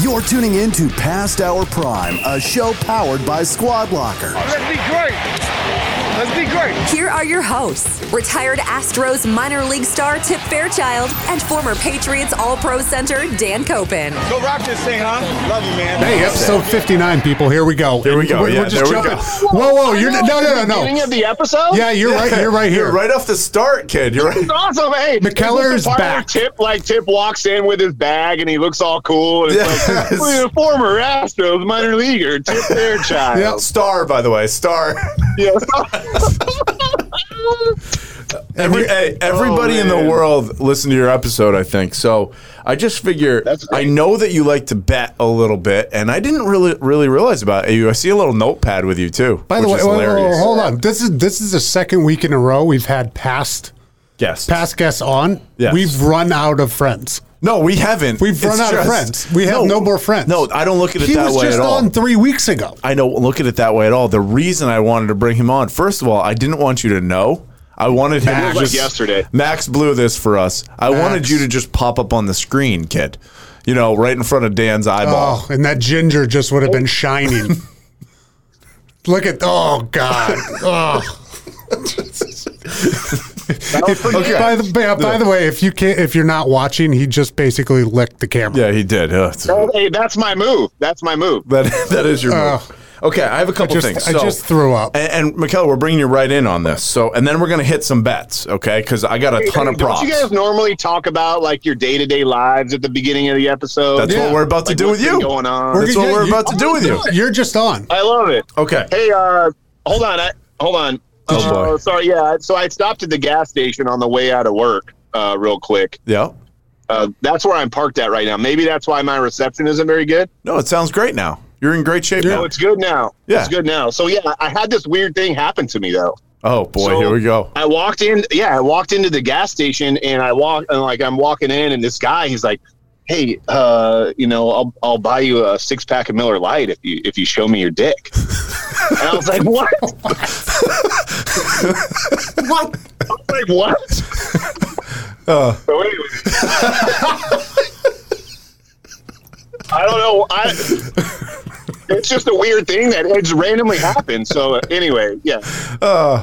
You're tuning in to Past Our Prime, a show powered by Squad Locker. Let's be great. Let's be great. Here are your hosts, retired Astros minor league star Tip Fairchild and former Patriots All-Pro center Dan Copin. Go rock this thing, huh? Love you, man. Hey, episode 59, people. Here we go. Here we go. We're just jumping. Whoa. No. Beginning of the episode? Yeah, you're right. You're right here. You're right off the start, kid. You're right. This is awesome. Hey, McKellar's back. Tip walks in with his bag and he looks all cool. And it's like, well, former Astros minor leaguer, Tip Fairchild. Yeah, star, by the way. Star. Yeah. Everybody in the world listened to your episode, I think. So I just figure, I know that you like to bet a little bit, and I didn't really realize about it. I see a little notepad with you too. By the way, hold on. This is the second week in a row we've had past guests on. Yes. We've run out of friends. No, we haven't. We've run out of friends. We have no more friends. No, I don't look at it that way at all. He was just on 3 weeks ago. I don't look at it that way at all. The reason I wanted to bring him on, first of all, I didn't want you to know. I wanted him to just, like yesterday. Max blew this for us. I wanted you to just pop up on the screen, kid. You know, right in front of Dan's eyeball. Oh, and that ginger just would have been shining. Look at, oh, God. Oh. Okay. By the way, if you're not watching, he just basically licked the camera. Yeah, he did. Hey, that's my move. That is your move. Okay, I have a couple things. So, I just threw up. And McKellar, we're bringing you right in on this. So, and then we're going to hit some bets, okay? Because I got a ton of props. Don't you guys normally talk about like your day-to-day lives at the beginning of the episode? That's what we're about to do with you. Going on. That's what we're about to do with you. You're just on. I love it. Okay. Hey, hold on. Oh, sorry. Yeah. So I stopped at the gas station on the way out of work real quick. Yeah. That's where I'm parked at right now. Maybe that's why my reception isn't very good. No, it sounds great now. You're in great shape now. No, it's good now. Yeah. It's good now. So, yeah, I had this weird thing happen to me, though. Oh, boy. So here we go. I walked into the gas station and I'm walking in and this guy, he's like, hey, I'll buy you a six-pack of Miller Lite if you show me your dick. And I was like, what? What? I was like, what? So anyway. I don't know. It's just a weird thing that it's randomly happened. So anyway, yeah.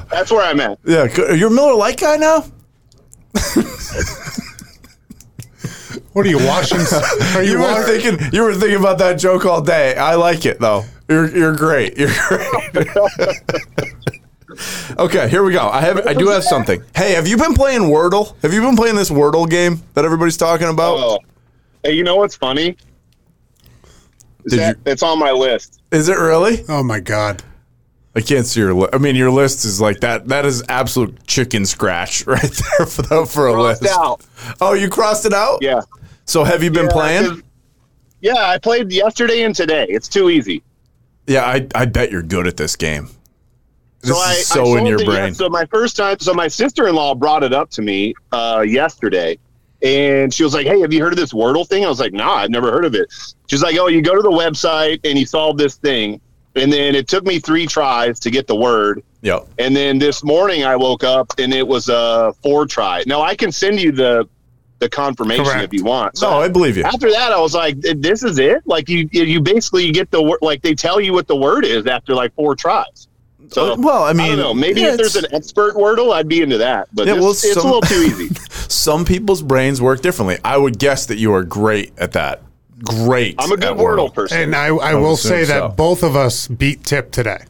That's where I'm at. Yeah. You're a Miller Lite guy now? What are you watching? You were thinking about that joke all day. I like it though. You're great. You're great. Okay, here we go. I do have something. Hey, have you been playing Wordle? Have you been playing this Wordle game that everybody's talking about? Oh. Hey, you know what's funny? It's on my list. Is it really? Oh my God. I can't see your list. I mean, your list is like that. That is absolute chicken scratch right there for a list. Out. Oh, you crossed it out? Yeah. So have you been playing? Yeah, I played yesterday and today. It's too easy. Yeah, I bet you're good at this game. This is in your brain. Yeah, so my first time, my sister-in-law brought it up to me yesterday. And she was like, hey, have you heard of this Wordle thing? I was like, nah, I've never heard of it. She's like, oh, you go to the website and you solve this thing. And then it took me 3 tries to get the word. Yep. And then this morning I woke up and it was 4 tries. Now I can send you the confirmation if you want. So I believe you. After that, I was like, this is it? Like you basically get the word, like they tell you what the word is after like 4 tries. So, well, I mean, I don't know. Maybe if there's an expert Wordle, I'd be into that. But it's a little too easy. Some people's brains work differently. I would guess that you are great at that. Great. I'm a good Wordle person. And I will say that both of us beat Tip today.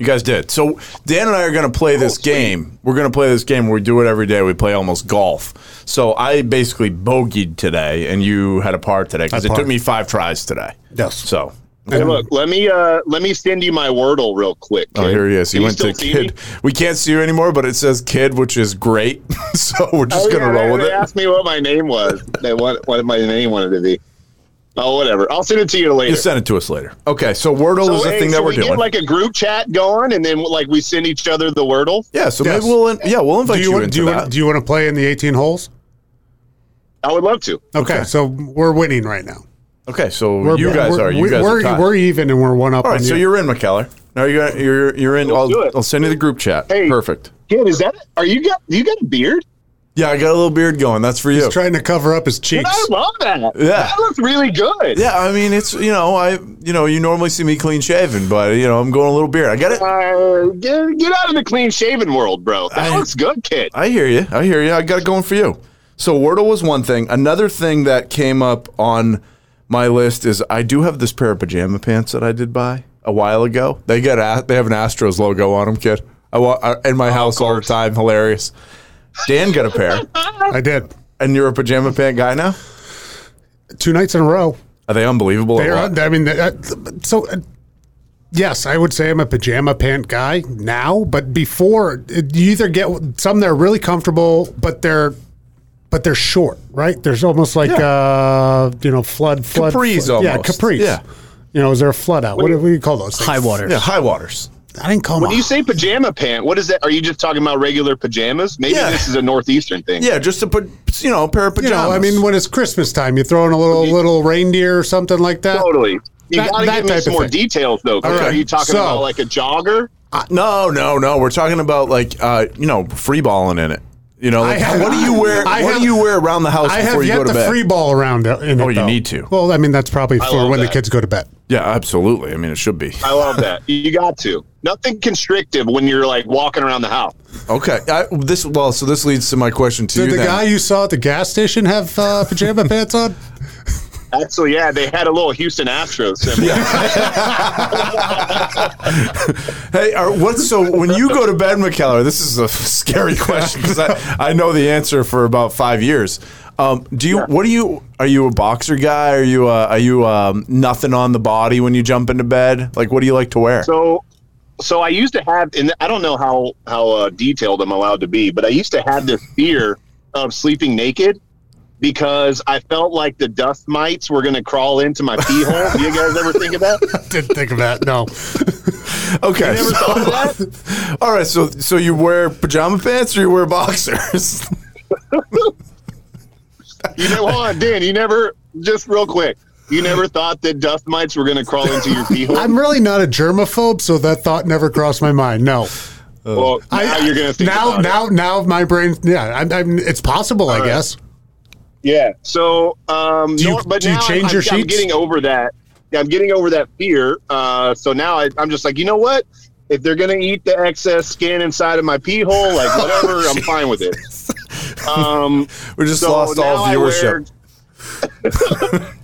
You guys did. So Dan and I are going to play this game. We're going to play this game where we do it every day. We play almost golf. So I basically bogeyed today, and you had a par today because it took me 5 tries today. Yes. So. Hey, look, let me send you my Wordle real quick. Kid. Oh, here he is. He went to kid. We can't see you anymore, but it says kid, which is great. So we're just going to roll with it. They asked me what my name was. What my name wanted to be. Oh, whatever. I'll send it to you later. You send it to us later. Okay, so Wordle is the thing that we're doing. So we get like a group chat going, and then like we send each other the Wordle. Yeah, so maybe we'll invite you into that. Do you want to play in the 18 holes? I would love to. Okay, so we're winning right now. Okay, so you guys are tied. We're even and we're one up. All right, so you're in, McKellar. No, you're in. I'll send you the group chat. Hey, perfect. Kid, is that? Are you got a beard? Yeah, I got a little beard going. That's for you. He's trying to cover up his cheeks. And I love that. Yeah. That looks really good. Yeah, I mean, it's, you know, you normally see me clean shaven, but, you know, I'm going a little beard. I get it. Get out of the clean shaven world, bro. That looks good, kid. I hear you. I got it going for you. So Wordle was one thing. Another thing that came up on my list is I do have this pair of pajama pants that I did buy a while ago. They have an Astros logo on them, kid. In my house all the time. Hilarious. Dan got a pair. I did. And you're a pajama pant guy now? 2 nights in a row. Are they unbelievable? They are. I mean, yes, I would say I'm a pajama pant guy now. But before, you either get some that are really comfortable, but they're short, right? There's almost like flood capris almost. Yeah, capris. Yeah. You know, is there a flood out? What do you call those things? High waters. Yeah, high waters. I didn't call them. When you say pajama pant, what is that? Are you just talking about regular pajamas? Maybe this is a northeastern thing. Yeah, just to put, you know, a pair of pajamas. You know, I mean, when it's Christmas time, you throw in a little reindeer or something like that. Totally. You got to give me some more details, though. Okay. Are you talking about like a jogger? No. We're talking about like, free balling in it. You know, like, what do you wear around the house before you go to bed? I have yet to free ball around in it, you need to. Well, I mean, that's probably for when the kids go to bed. Yeah, absolutely. I mean, it should be. I love that. You got to. Nothing constrictive when you're, like, walking around the house. Okay. So this leads to my question to you. Did the guy you saw at the gas station have pajama pants on? Actually, yeah, they had a little Houston Astros symbol. Hey, so when you go to bed, McKellar, this is a scary question because I know the answer for about 5 years. Are you a boxer guy? Are you nothing on the body when you jump into bed? Like, what do you like to wear? So I used to have, and I don't know how detailed I'm allowed to be, but I used to have this fear of sleeping naked. Because I felt like the dust mites were going to crawl into my pee hole. Do you guys ever think of that? I didn't think of that, no. Okay. You never thought of that? All right, so you wear pajama pants or you wear boxers? You know what, Dan, you never thought that dust mites were going to crawl into your pee hole? I'm really not a germaphobe, so that thought never crossed my mind, no. Well, now you're going to think about it. Now my brain, it's possible, I guess. Yeah. So, do you change your sheets? I'm getting over that. I'm getting over that fear. So now I'm just like, you know what? If they're going to eat the excess skin inside of my pee hole, like whatever, I'm fine with it. We just lost all viewership.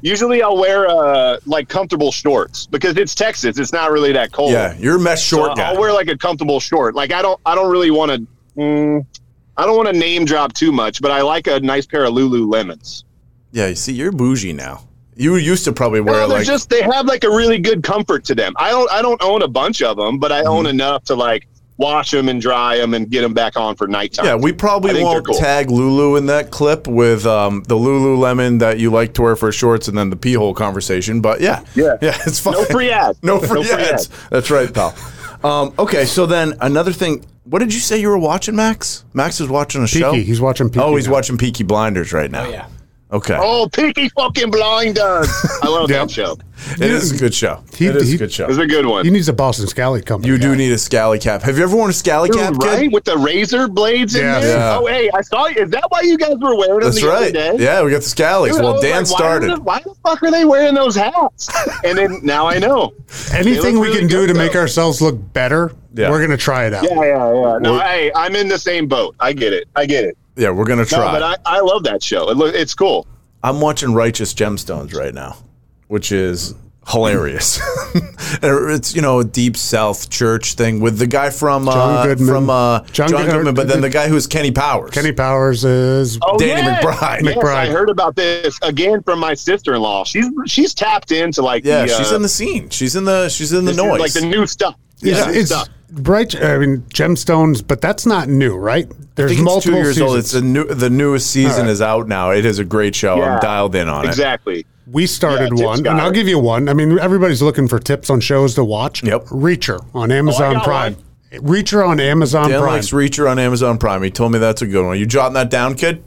Usually I'll wear like comfortable shorts because it's Texas. It's not really that cold. Yeah. You're a mesh short guy. I'll wear like a comfortable short. Like I don't really want to, I don't want to name drop too much, but I like a nice pair of Lululemons. Yeah, you see, you're bougie now. You used to probably wear they have like a really good comfort to them. I don't own a bunch of them, but I own enough to like wash them and dry them and get them back on for nighttime. Yeah, we probably won't tag Lulu in that clip with the Lululemon that you like to wear for shorts and then the pee hole conversation. But yeah, it's fine. No free ads. No free ads. That's right, pal. Okay, so then another thing. What did you say you were watching, Max? Max is watching a show? He's watching Peaky. Oh, he's watching Peaky Blinders right now. Oh, yeah. Okay. Oh, Peaky fucking Blinders. I love that show. It is a good show. It is a good show. It's a good one. He needs a Boston Scally company. You do need a Scally cap. Have you ever worn a Scally cap, right? Kid? With the razor blades in there? Yeah. Oh, hey, I saw you. Is that why you guys were wearing them the other day? Yeah, we got the Scallies. Dude, well, Dan started. Why the fuck are they wearing those hats? And then now I know. Anything we can do to make ourselves look better, we're going to try it out. Yeah. No, hey, I'm in the same boat. I get it. Yeah, we're going to try. No, but I love that show. It's cool. I'm watching Righteous Gemstones right now, which is hilarious. It's, you know, a Deep South church thing with the guy from John Goodman, but then the guy who's Kenny Powers. Kenny Powers is Danny McBride. Yes, I heard about this again from my sister-in-law. She's tapped into like she's in the scene. She's in the noise. Like the new stuff. Yeah, it's bright. I mean, Gemstones, but that's not new, right? There's I think it's multiple 2 years seasons. Old. It's the newest season is out now. It is a great show. Yeah, I'm dialed in on it. Exactly. We started one, and I'll give you one. I mean, everybody's looking for tips on shows to watch. Yep. Reacher on Amazon Prime. Reacher on Amazon Prime. Dan likes Reacher on Amazon Prime. He told me that's a good one. Are you jotting that down, kid?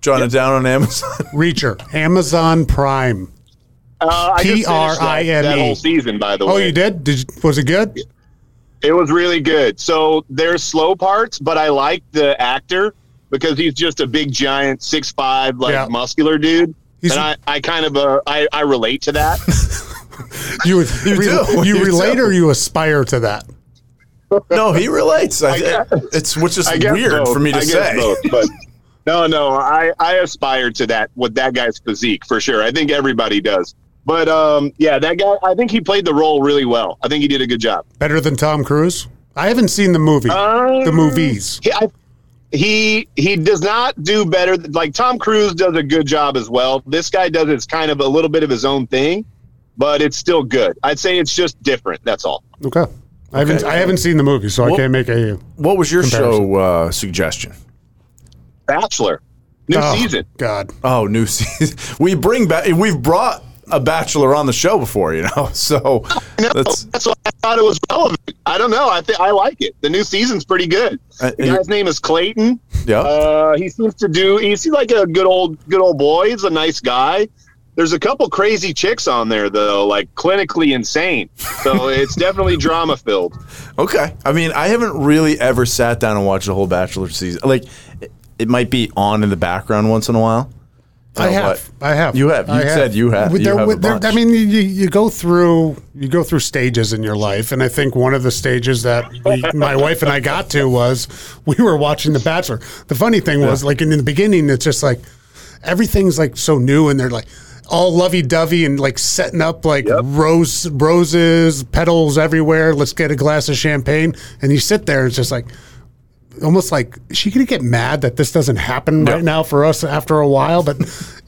Jotting it down on Amazon? Reacher. Amazon Prime. Prime. That whole season, by the way. Oh, you did? Was it good? It was really good. So there's slow parts, but I like the actor. because he's just a big, giant, 6'5", like, muscular dude. He's, and I kind of I relate to that. You relate or you aspire to that? No, he relates. Which is weird for me to say. Both, but no, I aspire to that with that guy's physique for sure. I think everybody does. But that guy, I think he played the role really well. I think he did a good job. Better than Tom Cruise? I haven't seen the movie. The movies. He does not do better. Like, Tom Cruise does a good job as well. This guy does it's kind of a little bit of his own thing, but it's still good. I'd say it's just different. That's all. Okay. I haven't seen the movie, so I can't make a comparison. What was your show suggestion? Bachelor. New season. God. Oh, new season. We've brought a Bachelor on the show before, you know. So that's why I thought it was relevant. I don't know. I like it. The new season's pretty good. The guy's name is Clayton. Yeah. He seems like a good old boy. He's a nice guy. There's a couple crazy chicks on there, though, like clinically insane. So it's definitely drama-filled. Okay. I mean, I haven't really ever sat down and watched the whole Bachelor season. Like, it might be on in the background once in a while. I have. You have. You said you have. You go through stages in your life, and I think one of the stages that my wife and I got to was we were watching The Bachelor. The funny thing was, like, in the beginning, it's just like everything's like so new, and they're like all lovey-dovey and like setting up like roses, petals everywhere. Let's get a glass of champagne, and you sit there. And it's just like almost like, is she going to get mad that this doesn't happen right now for us after a while? But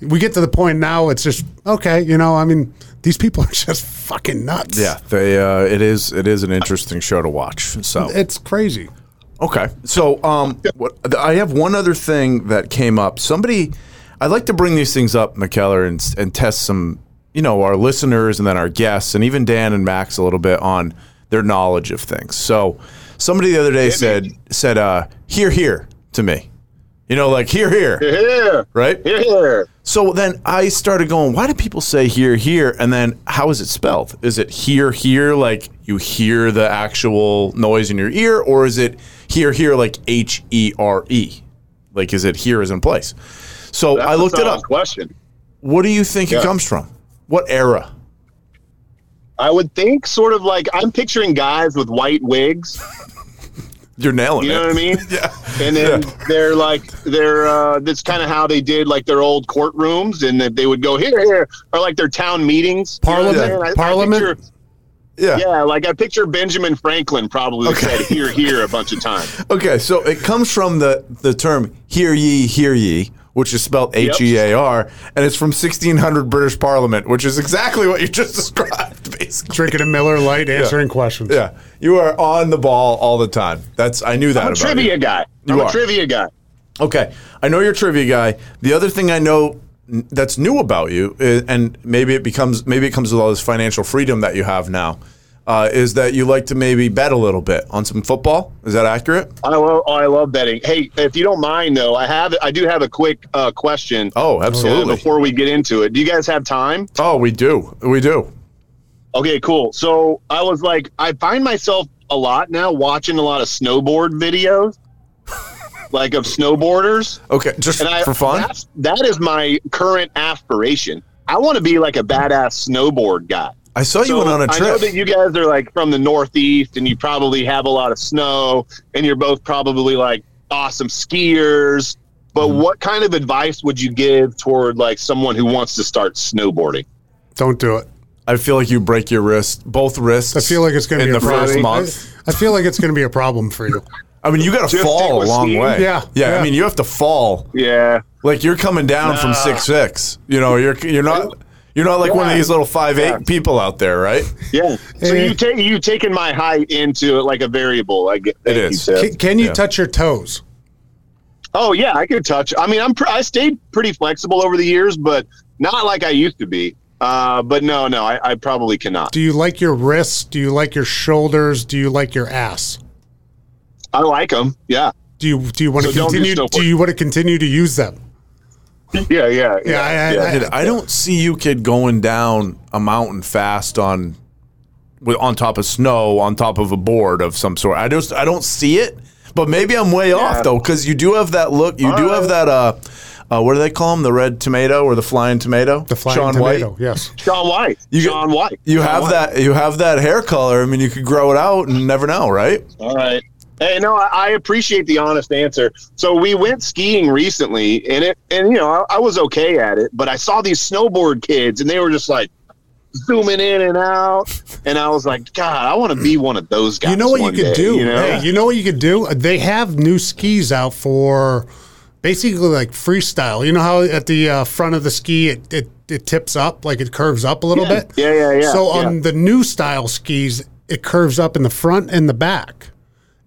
we get to the point now. It's just okay, you know. I mean, these people are just fucking nuts. Yeah, they. It is an interesting show to watch. So it's crazy. Okay, so I have one other thing that came up. Somebody. I like to bring these things up, McKellar, and test some, you know, our listeners and then our guests and even Dan and Max a little bit on their knowledge of things. So somebody the other day said hear to me, you know, like hear, right? Hear. So then I started going, why do people say hear? And then how is it spelled? Is it hear, like you hear the actual noise in your ear, or is it hear, like HERE? Like, is it here is in place? So I looked it up. Question. What do you think it comes from? What era? I would think sort of like I'm picturing guys with white wigs. You're nailing it. You know what I mean? Yeah. And then they're like that's kind of how they did like their old courtrooms, and they would go here, or like their town meetings. Parliament. Yeah, like I picture Benjamin Franklin probably said here a bunch of times. Okay, so it comes from the term hear ye, which is spelled H-E-A-R, and it's from 1600 British Parliament, which is exactly what you just described, basically. Drinking a Miller Lite, answering questions. Yeah, you are on the ball all the time. I knew that about you. I'm a trivia guy. I'm a trivia guy. Okay, I know you're a trivia guy. The other thing I know that's new about you, and maybe it comes with all this financial freedom that you have now, is that you like to maybe bet a little bit on some football. Is that accurate? I love betting. Hey, if you don't mind, though, I do have a quick question. Oh, absolutely. Before we get into it, do you guys have time? Oh, we do. Okay, cool. So I was like, I find myself a lot now watching a lot of snowboard videos. Like of snowboarders. Okay, for fun? That is my current aspiration. I want to be like a badass snowboard guy. I saw you went on a trip. I know that you guys are like from the Northeast and you probably have a lot of snow and you're both probably like awesome skiers. But what kind of advice would you give toward like someone who wants to start snowboarding? Don't do it. I feel like you break your wrist, both wrists. I feel like it's going to be a problem. In the first month. I feel like it's going to be a problem for you. I mean, you got to fall a long way. Yeah. I mean, you have to fall. Yeah. Like you're coming down from 6'6". You know, you're not like one of these little 5'8" people out there, right? Yeah. So you taking my height into like a variable. I get it is. Can you touch your toes? Oh yeah, I could touch. I mean, I stayed pretty flexible over the years, but not like I used to be. But no, I probably cannot. Do you like your wrists? Do you like your shoulders? Do you like your ass? I like them. Yeah. Do you want to continue to use them? Yeah. I don't see you kid going down a mountain fast on top of snow, on top of a board of some sort. I don't see it, But maybe I'm way off, though, because you do have that look. You do have that, what do they call him? The red tomato or the flying tomato? The flying tomato, yes. Shaun White. You have that hair color. I mean, you could grow it out and never know, right? All right. Hey, no, I appreciate the honest answer. So we went skiing recently, and you know, I was okay at it, but I saw these snowboard kids, and they were just like zooming in and out, and I was like, God, I want to be one of those guys. You know what you could do? You know? Hey, you know what you could do? They have new skis out for basically like freestyle. You know how at the front of the ski it tips up, like it curves up a little bit? Yeah. So on the new style skis, it curves up in the front and the back.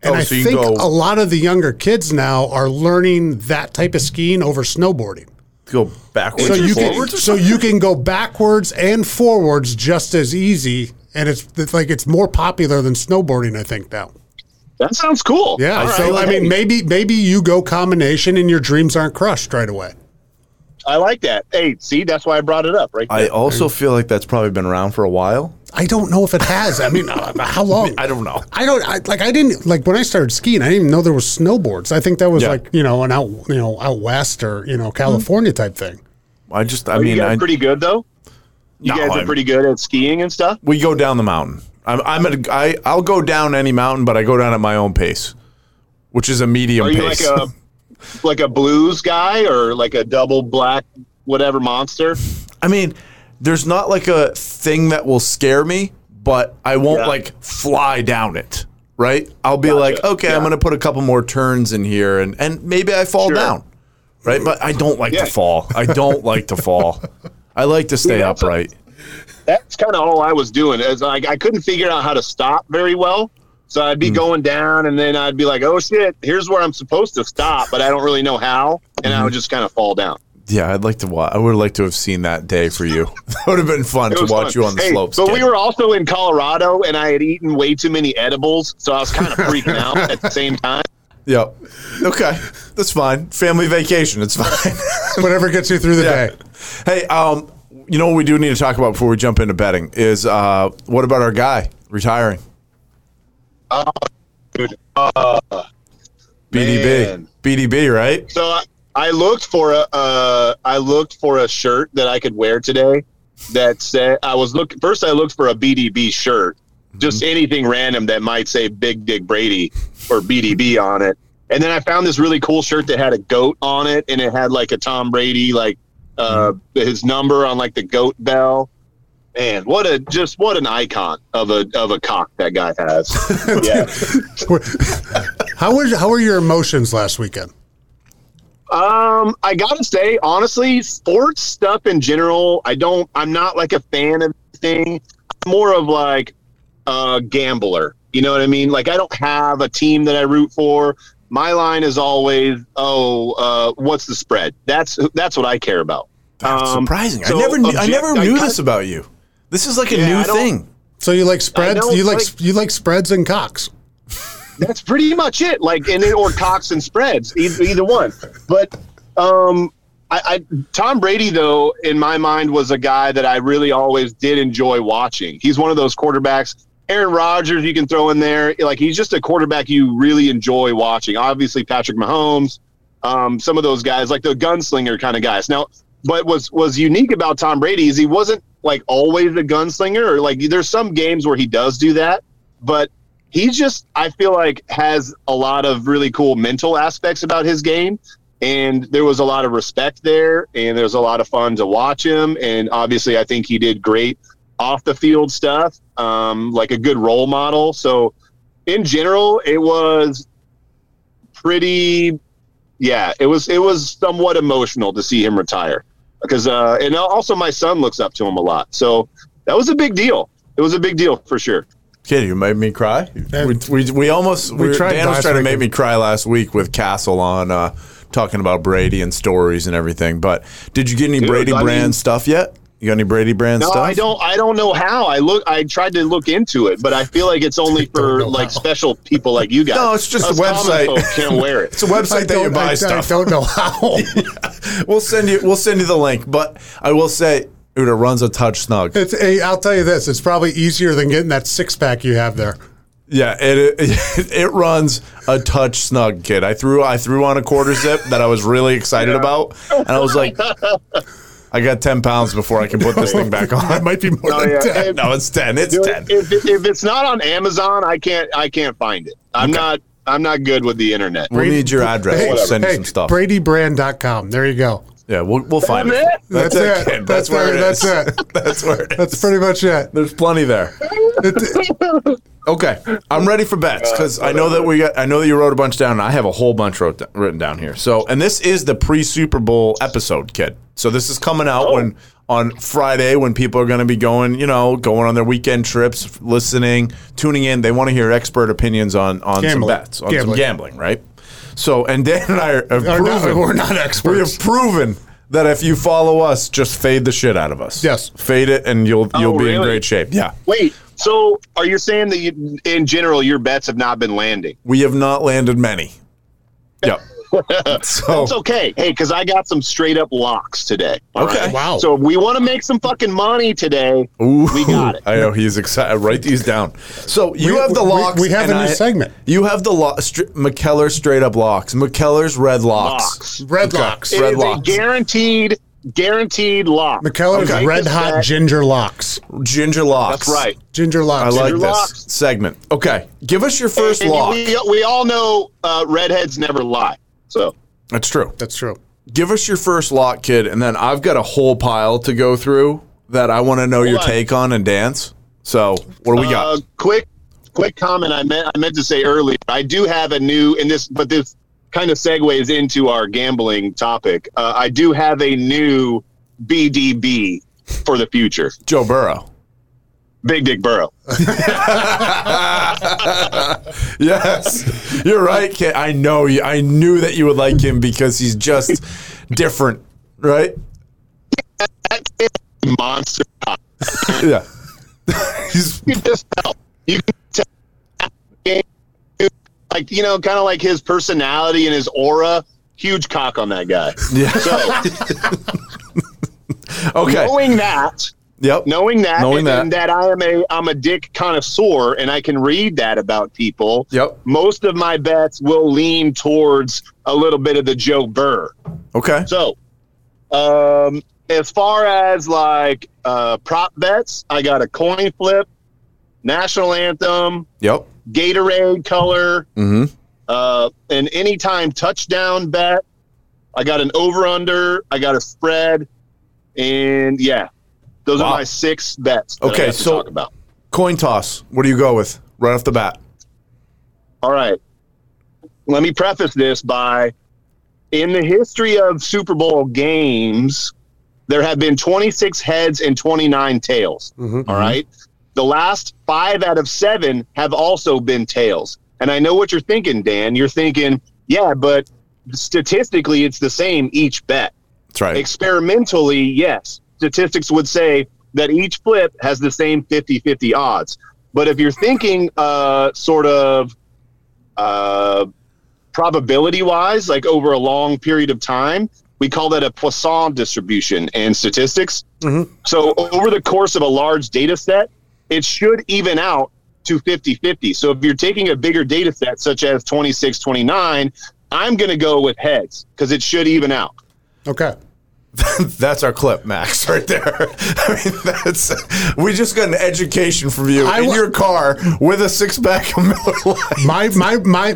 And I think a lot of the younger kids now are learning that type of skiing over snowboarding. Go backwards and forwards? So you can go backwards and forwards just as easy, and it's more popular than snowboarding, I think, now. That sounds cool. Yeah, all so, right. I mean, maybe you go combination and your dreams aren't crushed right away. I like that. Hey, see, that's why I brought it up right there. I also feel like that's probably been around for a while. I don't know if it has. I mean, how long? I don't know. When I started skiing, I didn't even know there was snowboards. I think that was out west or, California type thing. You guys pretty good though? You guys are pretty good at skiing and stuff? We go down the mountain. I'll go down any mountain, but I go down at my own pace, which is a medium pace. Are you like a blues guy or like a double black whatever monster? I mean, there's not like a thing that will scare me, but I won't fly down it, right? I'll be I'm going to put a couple more turns in here, and maybe I fall down, right? But I don't like to fall. I don't like to fall. I like to stay upright. That's kind of all I was doing. Is like I couldn't figure out how to stop very well, so I'd be going down, and then I'd be like, oh, shit, here's where I'm supposed to stop, but I don't really know how, and I would just kind of fall down. Yeah, I would like to have seen that day for you. That would have been fun to watch you on the slopes. But we were also in Colorado, and I had eaten way too many edibles, so I was kind of freaking out at the same time. Yep. Okay, that's fine. Family vacation, it's fine. Whatever gets you through the day. Hey, you know what we do need to talk about before we jump into betting is what about our guy retiring? Oh, dude. BDB, right? So I looked for a shirt that I could wear today that said I looked for a BDB shirt, just anything random that might say Big Dick Brady or BDB on it. And then I found this really cool shirt that had a goat on it, and it had like a Tom Brady his number on like the goat bell. Man, what an icon of a cock that guy has. Yeah. How were your emotions last weekend? I gotta say, honestly, sports stuff in general, I'm not like a fan of thing. I'm more of like a gambler. You know what I mean? Like I don't have a team that I root for. My line is always, what's the spread? That's what I care about. That's surprising. So I never knew this about you. This is like a new thing. So you like spreads? You like spreads and cocks. That's pretty much it, or cocks and spreads, either one. But Tom Brady, though, in my mind, was a guy that I really always did enjoy watching. He's one of those quarterbacks. Aaron Rodgers, you can throw in there. Like, he's just a quarterback you really enjoy watching. Obviously, Patrick Mahomes, some of those guys, like the gunslinger kind of guys. Now, what was unique about Tom Brady is he wasn't, like, always a gunslinger. Or, like, there's some games where he does do that, but – he just, I feel like, has a lot of really cool mental aspects about his game, and there was a lot of respect there, and there's a lot of fun to watch him, and obviously I think he did great off-the-field stuff, like a good role model. So, in general, it was pretty, it was somewhat emotional to see him retire, because, and also my son looks up to him a lot, so that was a big deal. It was a big deal for sure. Kid, you made me cry. Dan was trying to make me cry last week with Castle on talking about Brady and stories and everything. But did you get any Brady brand stuff yet? You got any Brady brand stuff? No, I don't know how. I tried to look into it, but I feel like it's only for like special people like you guys. No, it's just a website. Common folk can't wear it. It's a website that you buy stuff. I don't know how. Yeah. We'll send you the link, but I will say. Dude, it runs a touch snug. I'll tell you this. It's probably easier than getting that six-pack you have there. Yeah, it runs a touch snug, kid. I threw on a quarter zip that I was really excited about, and I was like, I got 10 pounds before I can put this thing back on. It might be more than 10. It's 10. It's 10. If it's not on Amazon, I can't find it. I'm not good with the internet. We'll need your address. We'll send you some stuff. BradyBrand.com. There you go. Yeah, we'll find it. That's it. That's where it is. That's where it is. That's pretty much it. There's plenty there. Okay, I'm ready for bets because I know that you wrote a bunch down, and I have a whole bunch written down here. So, and this is the pre-Super Bowl episode, kid. So this is coming out on Friday when people are going to be going on their weekend trips, listening, tuning in. They want to hear expert opinions on some bets, on some gambling, right? So, and Dan and I we're not experts. We have proven that if you follow us, just fade the shit out of us. Yes, fade it, and you'll be in great shape. Yeah. Wait. So, are you saying that in general your bets have not been landing? We have not landed many. Yep. So it's okay. Hey, because I got some straight up locks today. Okay. Right? Wow. So if we want to make some fucking money today. Ooh, we got it. I know he's excited. Write these down. So you have the locks. We have a new segment. You have the McKellar straight up locks. McKellar's red locks. Red locks. Guaranteed locks. McKellar's red hot ginger locks. Ginger locks. That's right. Ginger locks. I like this segment. Okay. Give us your first lock. We all know redheads never lie. So That's true. Give us your first lock, kid, and then I've got a whole pile to go through that I want to know your take on and dance. So what do we got? Quick comment I meant to say earlier. I do have a new this kind of segues into our gambling topic. I do have a new BDB for the future. Joe Burrow. Big Dick Burrow. Yes. You're right, kid. I know you. I knew that you would like him because he's just different, right? Monster. Yeah. You just tell. You can tell. Like, kind of like his personality and his aura. Huge cock on that guy. Yeah. So, okay. Knowing that. Yep. Knowing that I'm a dick connoisseur and I can read that about people. Yep. Most of my bets will lean towards a little bit of the Joe Burr. Okay. So, as far as like prop bets, I got a coin flip, national anthem. Yep. Gatorade color. Mm-hmm. An anytime touchdown bet. I got an over under. I got a spread, and yeah. Those are my six bets that I have to talk about. Coin toss. What do you go with right off the bat? All right. Let me preface this by, in the history of Super Bowl games, there have been 26 heads and 29 tails. Mm-hmm. All right? The last 5 out of 7 have also been tails. And I know what you're thinking, Dan. You're thinking, yeah, but statistically it's the same each bet. That's right. Experimentally, yes. Statistics would say that each flip has the same 50-50 odds. But if you're thinking sort of probability-wise, like over a long period of time, we call that a Poisson distribution in statistics. Mm-hmm. So over the course of a large data set, it should even out to 50-50. So if you're taking a bigger data set, such as 26-29, I'm going to go with heads because it should even out. Okay. That's our clip, Max, right there. I mean, we just got an education from you in your car with a 6-pack of Miller Lite.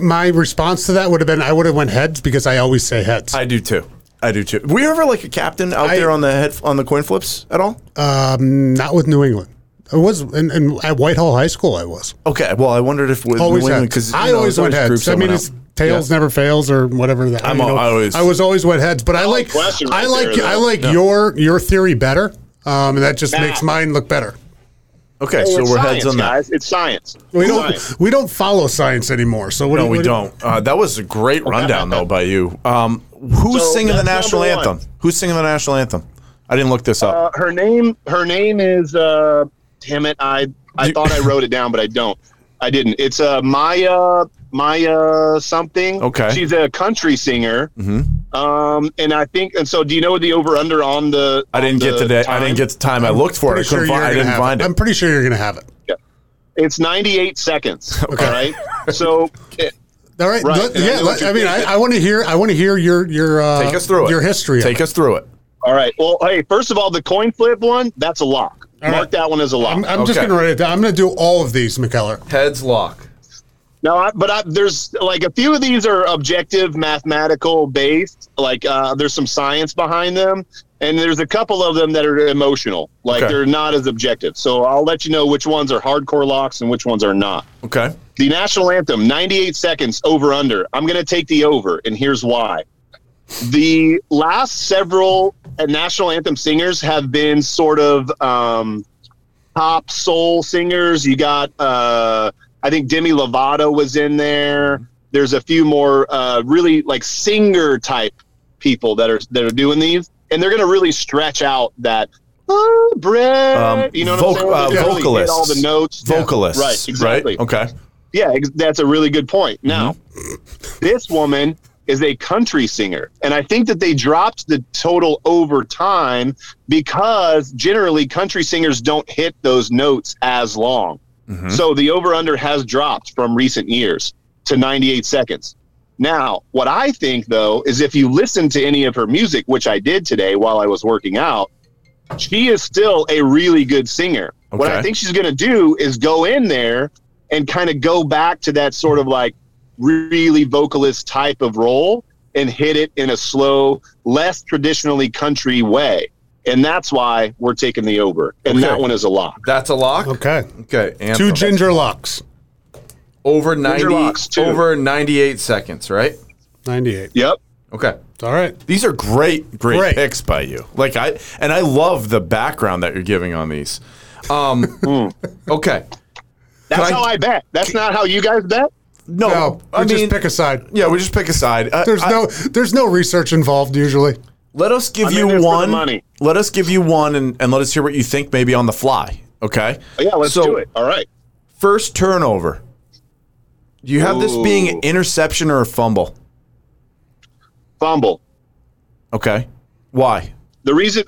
My response to that would have been I would have went heads because I always say heads. I do too. Were you ever like a captain out there on the coin flips at all? Not with New England. I was, and at Whitehall High School I was. Okay, well I wondered if with always New England because I always went heads. I mean, it's tails never fails or whatever. That I was always wet heads, but I like your theory better, and that just makes mine look better. Okay, so we're science, heads on that. Guys. It's science. We don't follow science anymore. So we don't. That was a great rundown though by you. Who's singing the national anthem? Who's singing the national anthem? I didn't look this up. Her name is. Damn it! I thought I wrote it down, but I don't. I didn't. It's Maya something. Okay. She's a country singer. Mm-hmm. And I think, and so do you know the over under on the, I didn't get the time. I looked for it. I couldn't find it. I'm pretty sure you're going to have it. Yeah. It's 98 seconds. Okay. All right. So. All right. Right. I want to hear. I want to hear your take us through your history. Take us through it. All right. Well, hey, first of all, the coin flip one, that's a lock. All Mark right. That one as a lock. I'm just going to write it down. I'm going to do all of these, McKellar. Heads lock. No, but there's like a few of these are objective, mathematical based. Like there's some science behind them. And there's a couple of them that are emotional. Like they're not as objective. So I'll let you know which ones are hardcore locks and which ones are not. Okay. The national anthem, 98 seconds, over under. I'm going to take the over. And here's why. The last several national anthem singers have been sort of pop soul singers. You got, I think Demi Lovato was in there. There's a few more really like singer type people that are doing these, and they're going to really stretch out that bread. You know what I'm saying? Vocalists, really hit all the notes. Vocalists, yeah. Right? Exactly. Right? Okay. Yeah, that's a really good point. Now, this woman is a country singer. And I think that they dropped the total over time because generally country singers don't hit those notes as long. Mm-hmm. So the over-under has dropped from recent years to 98 seconds. Now, what I think, though, is if you listen to any of her music, which I did today while I was working out, she is still a really good singer. Okay. What I think she's going to do is go in there and kind of go back to that sort of like, really vocalist type of role and hit it in a slow, less traditionally country way. And that's why we're taking the over. And that one is a lock. That's a lock? Okay. Okay. Anthem. Two ginger locks. Over 98 seconds, right? 98. Yep. Okay. All right. These are great picks by you. Like I love the background that you're giving on these. Okay. That's how I bet. That's not how you guys bet? No, we just pick a side. Yeah, we just pick a side. There's no research involved usually. Let us give you one. Money. Let us give you one and let us hear what you think maybe on the fly. Okay. Oh, yeah, let's do it. All right. First turnover. Do you have this being an interception or a fumble? Fumble. Okay. Why? The reason,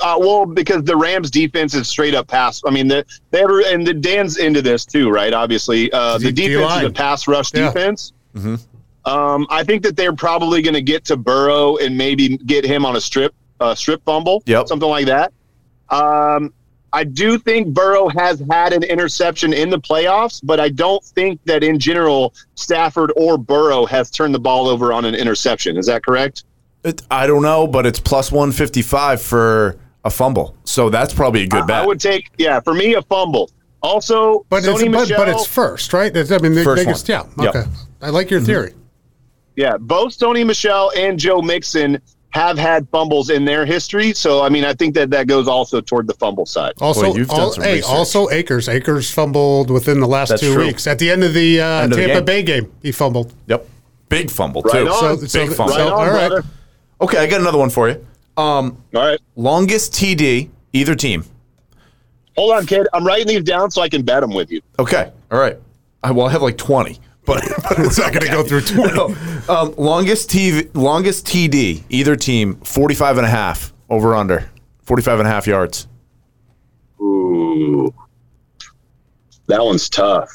because the Rams defense is straight up pass. I mean, Dan's into this too, right? Obviously, the defense is a pass rush defense. Mm-hmm. I think that they're probably going to get to Burrow and maybe get him on a strip fumble, something like that. I do think Burrow has had an interception in the playoffs, but I don't think that in general Stafford or Burrow has turned the ball over on an interception. Is that correct? I don't know, but it's plus 155 for a fumble. So that's probably a good bet. I would take, for me, a fumble. Also, but it's first, right? I mean, okay. Yep. I like your theory. Yeah, both Sony Michel and Joe Mixon have had fumbles in their history. So, I mean, I think that goes also toward the fumble side. Also, Akers. Akers fumbled within the last 2 weeks. At the end of the Tampa Bay game, he fumbled. Yep. Big fumble, too. Big fumble. Right on, all right. Brother. Okay, I got another one for you. All right. Longest TD, either team. Hold on, kid. I'm writing these down so I can bet them with you. Okay. All right. I have like 20, but it's not going to go through 20. No. Longest TD, either team, 45 and a half, over under, 45 and a half yards. Ooh. That one's tough.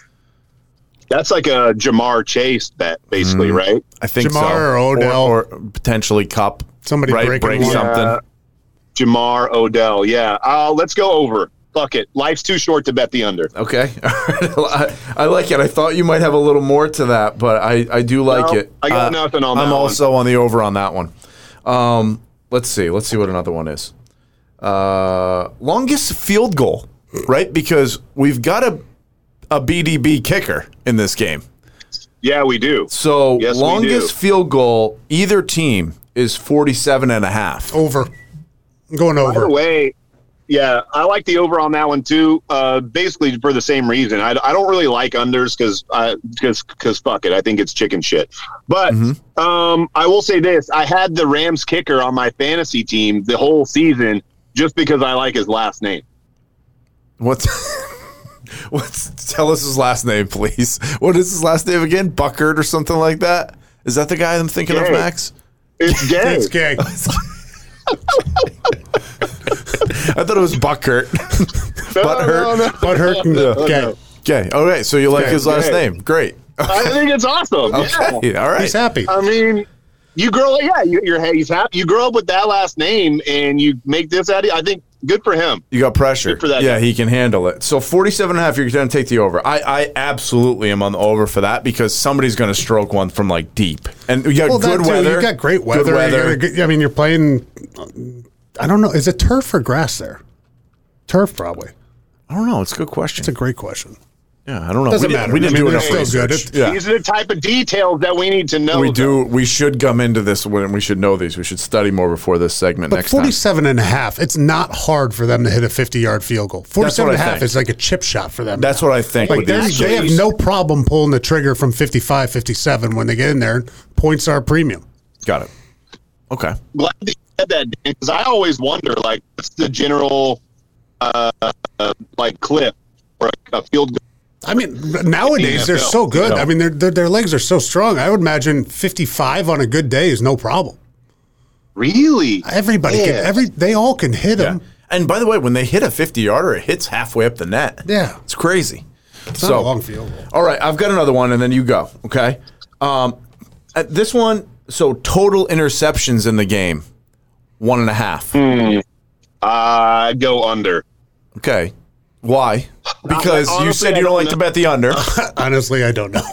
That's like a Jamar Chase bet, basically, right? I think Jamar or Odell. Or potentially Kupp. Somebody break something. Jamar, Odell, yeah. Let's go over. Fuck it. Life's too short to bet the under. Okay. I like it. I thought you might have a little more to that, but I do like it. I got nothing on that one. I'm also on the over on that one. Let's see. Let's see what another one is. Longest field goal, right? Because we've got a BDB kicker in this game. Yeah, we do. So longest field goal, either team, is 47 and a half. Over. I'm going over. By the way, yeah, I like the over on that one too, basically for the same reason. I don't really like unders because fuck it. I think it's chicken shit. But I will say this. I had the Rams kicker on my fantasy team the whole season just because I like his last name. Tell us his last name, please. What is his last name again? Buckard or something like that? Is that the guy I'm thinking of, Max? It's Gay. It's Gay. I thought it was Buckert. No, Butthurt. No. Butthurt and Gay. Okay. All right. So you like his last name. Great. Okay. I think it's awesome. Okay. Yeah. All right. He's happy. I mean, you grow up. Yeah. He's happy. You grow up with that last name and you make this out of it. I think good for him. You got pressure. Good for that. Yeah. He can handle it. So 47.5, you're going to take the over. I absolutely am on the over for that because somebody's going to stroke one from like deep. And you got good weather. You got great weather. Good weather. I mean, you're playing, I don't know. Is it turf or grass there? Turf, probably. I don't know. It's a good question. It's a great question. Yeah, I don't know. Doesn't matter. We didn't do enough research. Yeah. These are the type of details that we need to know. We should come into this when we should know these. We should study more before this segment next time. But 47.5, it's not hard for them to hit a 50-yard field goal. 47.5 is like a chip shot for them. That's what I think. Like they have no problem pulling the trigger from 55, 57 when they get in there. Points are premium. Got it. Okay. Glad that you said that, Dan, because I always wonder, like, what's the general, clip or a field goal? I mean, nowadays they're so good. I mean, their legs are so strong. I would imagine 55 on a good day is no problem. Really? Everybody can. They all can hit them. And by the way, when they hit a 50-yarder, it hits halfway up the net. Yeah, it's crazy. It's not a long field goal. All right, I've got another one, and then you go. Okay, this one. So total interceptions in the game, 1.5. I go under. Okay. Why? Because honestly, you said you don't like to bet the under. Honestly, I don't know.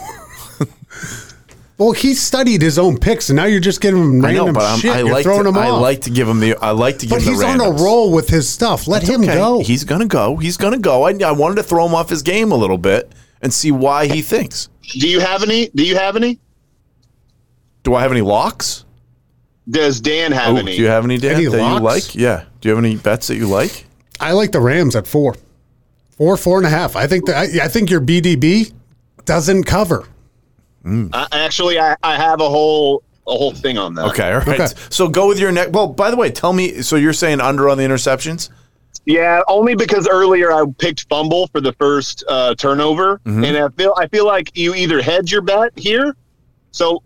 Well, he studied his own picks, and now you're just giving him random shit. I like to give him the. I like to give him the. But he's on a roll with his stuff. Let him go. He's gonna go. I wanted to throw him off his game a little bit and see why he thinks. Do I have any locks? Does Dan have any? Do you have any, Dan? Any that locks? You like? Yeah. Do you have any bets that you like? I like the Rams at 4.5. I think I think your BDB doesn't cover. I have a whole thing on that. Okay, all right. Okay. So go with your neck. Well, by the way, tell me. So you're saying under on the interceptions? Yeah, only because earlier I picked fumble for the first turnover, and I feel like you either hedge your bet here. So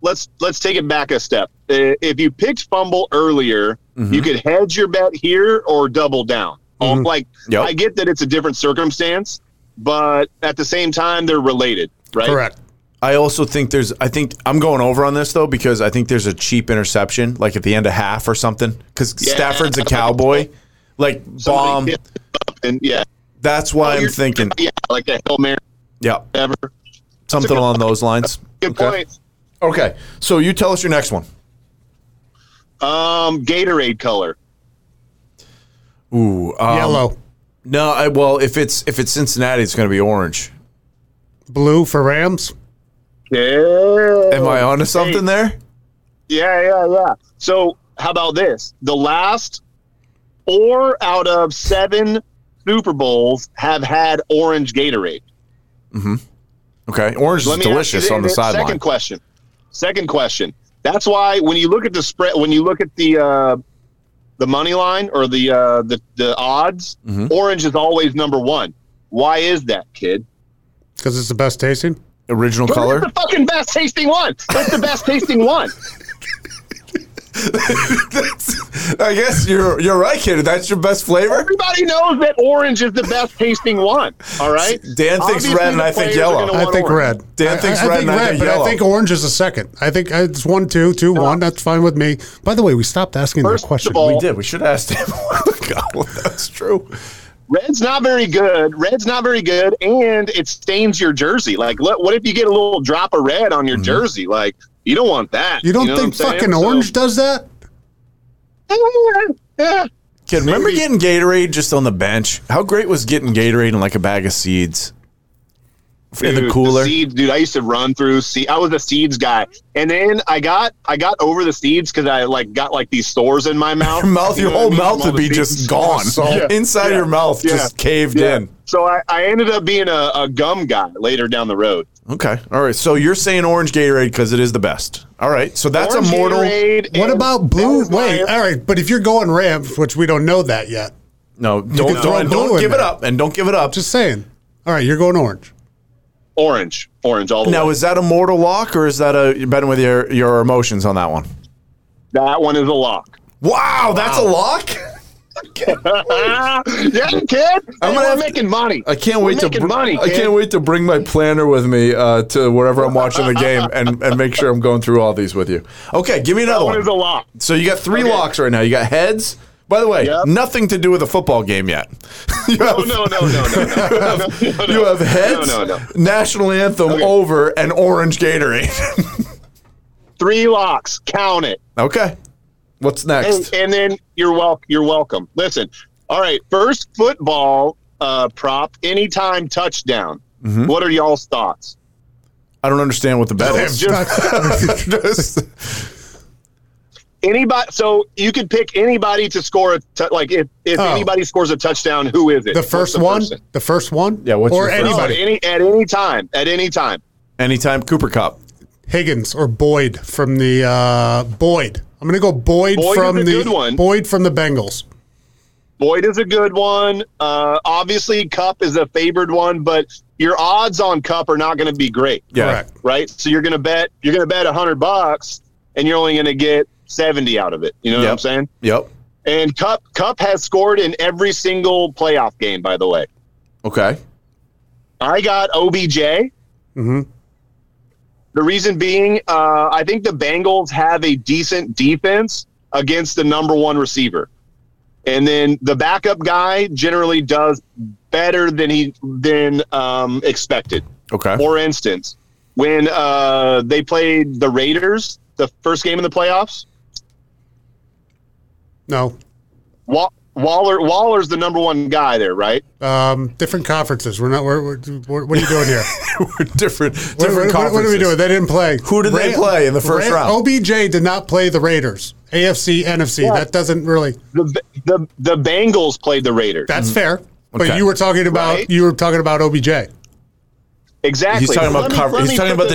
let's take it back a step. If you picked fumble earlier, you could hedge your bet here or double down. I get that it's a different circumstance, but at the same time, they're related, right? Correct. I also think I'm going over on this, though, because I think there's a cheap interception, like at the end of half or something, because Stafford's a Cowboy. Like, bomb. That's why I'm thinking. Yeah, like a Hail Mary. Yeah. Whatever. Something along those lines. Good point. Okay. So you tell us your next one. Gatorade color. Ooh, yellow. No, if it's Cincinnati, it's going to be orange. Blue for Rams. Yeah. Am I onto something there? Yeah. So how about this? The last 4 out of 7 Super Bowls have had orange Gatorade. Mm-hmm. Okay, orange is delicious on the sideline. Second question. That's why when you look at the spread, when you look at the money line or the odds, orange is always number one. Why is that, kid? Because it's the best tasting original color. It's the fucking best tasting one. That's the best tasting one. I guess you're right, kid. That's your best flavor. Everybody knows that orange is the best tasting one. All right. Dan thinks red, and I think yellow. I think red. Dan thinks red, and I think yellow. I think orange is the second. I think it's 1, 2, 2, 1. That's fine with me. By the way, we stopped asking that question. We did. We should have asked him. God, that's true. Red's not very good, and it stains your jersey. Like, what if you get a little drop of red on your jersey? Like. You don't want that. You don't think fucking orange does that? Yeah. Kid, remember getting Gatorade just on the bench? How great was getting Gatorade in like a bag of seeds? Dude, in the cooler? Dude, I used to run through seeds. I was a seeds guy. And then I got over the seeds because I got these sores in my mouth. Your whole mouth would be just gone. Yeah. Inside your mouth just caved in. So I ended up being a gum guy later down the road. Okay. All right. So you're saying orange Gatorade because it is the best. All right. So that's orange a mortal. Gatorade. What about blue? Wait. All right. But if you're going Rams, which we don't know that yet. No. Don't give it up. And don't give it up. Just saying. All right. You're going orange. Orange all the way. Now, is that a mortal lock or is that you're betting with your emotions on that one? That one is a lock. Wow. That's a lock? Yeah, you can. I'm making money. I can't wait to money. I can't wait to bring my planner with me to wherever I'm watching the game and make sure I'm going through all these with you. Okay, give me another one. That one is a lock. So you got three locks right now. You got heads. By the way, nothing to do with a football game yet. No. You have heads, national anthem over, and orange Gatorade. Three locks. Count it. Okay. What's next? And then you're welcome. Listen. All right. First football prop, anytime touchdown. Mm-hmm. What are y'all's thoughts? I don't understand what the bet is. Anybody, so you could pick anybody to score if anybody scores a touchdown, who is it? The first one? Yeah, what's or anybody? No, at any time. Anytime Cooper Cup. Higgins or Boyd from the Boyd. I'm going to go Boyd from the Boyd from the Bengals. Boyd is a good one. Obviously, Kupp is a favored one, but your odds on Kupp are not going to be great. Yeah. Right? So you're going to bet $100 and you're only going to get 70 out of it. You know what I'm saying? Yep. And Kupp has scored in every single playoff game, by the way. Okay. I got OBJ. Mm-hmm. The reason being, I think the Bengals have a decent defense against the number one receiver. And then the backup guy generally does better than expected. Okay. For instance, when they played the Raiders, the first game in the playoffs? No. Waller's the number one guy there, right? Different conferences. We're what are you doing here? We're different conferences. What are we doing? They didn't play. Who did they play in the first round? OBJ did not play the Raiders. AFC, NFC. Yeah. That doesn't really. The Bengals played the Raiders. That's fair. Okay. But you were talking about OBJ. Exactly. He's talking about the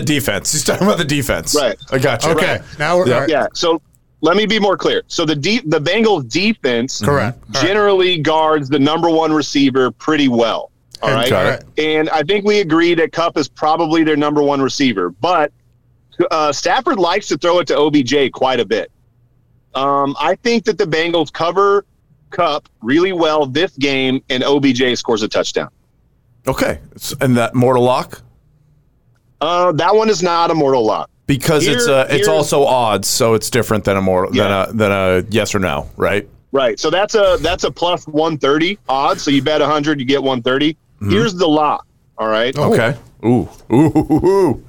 defense. He's talking about the defense. Right. I got you. Okay. Right. Now we're right. Yeah. So. Let me be more clear. So the Bengals defense generally guards the number one receiver pretty well. All right? And I think we agree that Kupp is probably their number one receiver. But Stafford likes to throw it to OBJ quite a bit. I think that the Bengals cover Kupp really well this game, and OBJ scores a touchdown. Okay. And that mortal lock? That one is not a mortal lock. Because it's also odds, so it's different than a yes or no, right? Right. So that's a plus 130 odds. So you bet 100, you get 130. Mm-hmm. Here's the lock. All right. Okay. Ooh.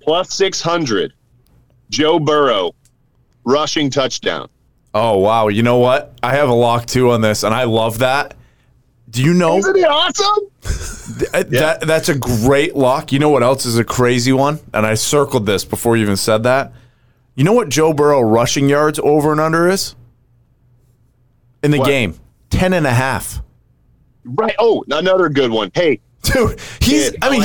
Plus 600. Joe Burrow, rushing touchdown. Oh wow! You know what? I have a lock too on this, and I love that. Do you know? Isn't it awesome? That's a great lock. You know what else is a crazy one? And I circled this before you even said that. You know what Joe Burrow rushing yards over and under is? In the game. 10.5. Right. Oh, another good one. Hey. Dude, he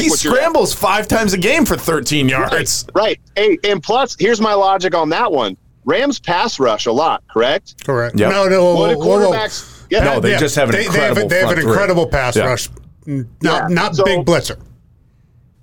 scrambles 5 times a game for 13 yards. Right. Hey, and plus, here's my logic on that one. Rams pass rush a lot, correct? Correct. Yep. No. What a quarterback's... Yeah. No, they just have an incredible pass rush. Not big blitzer.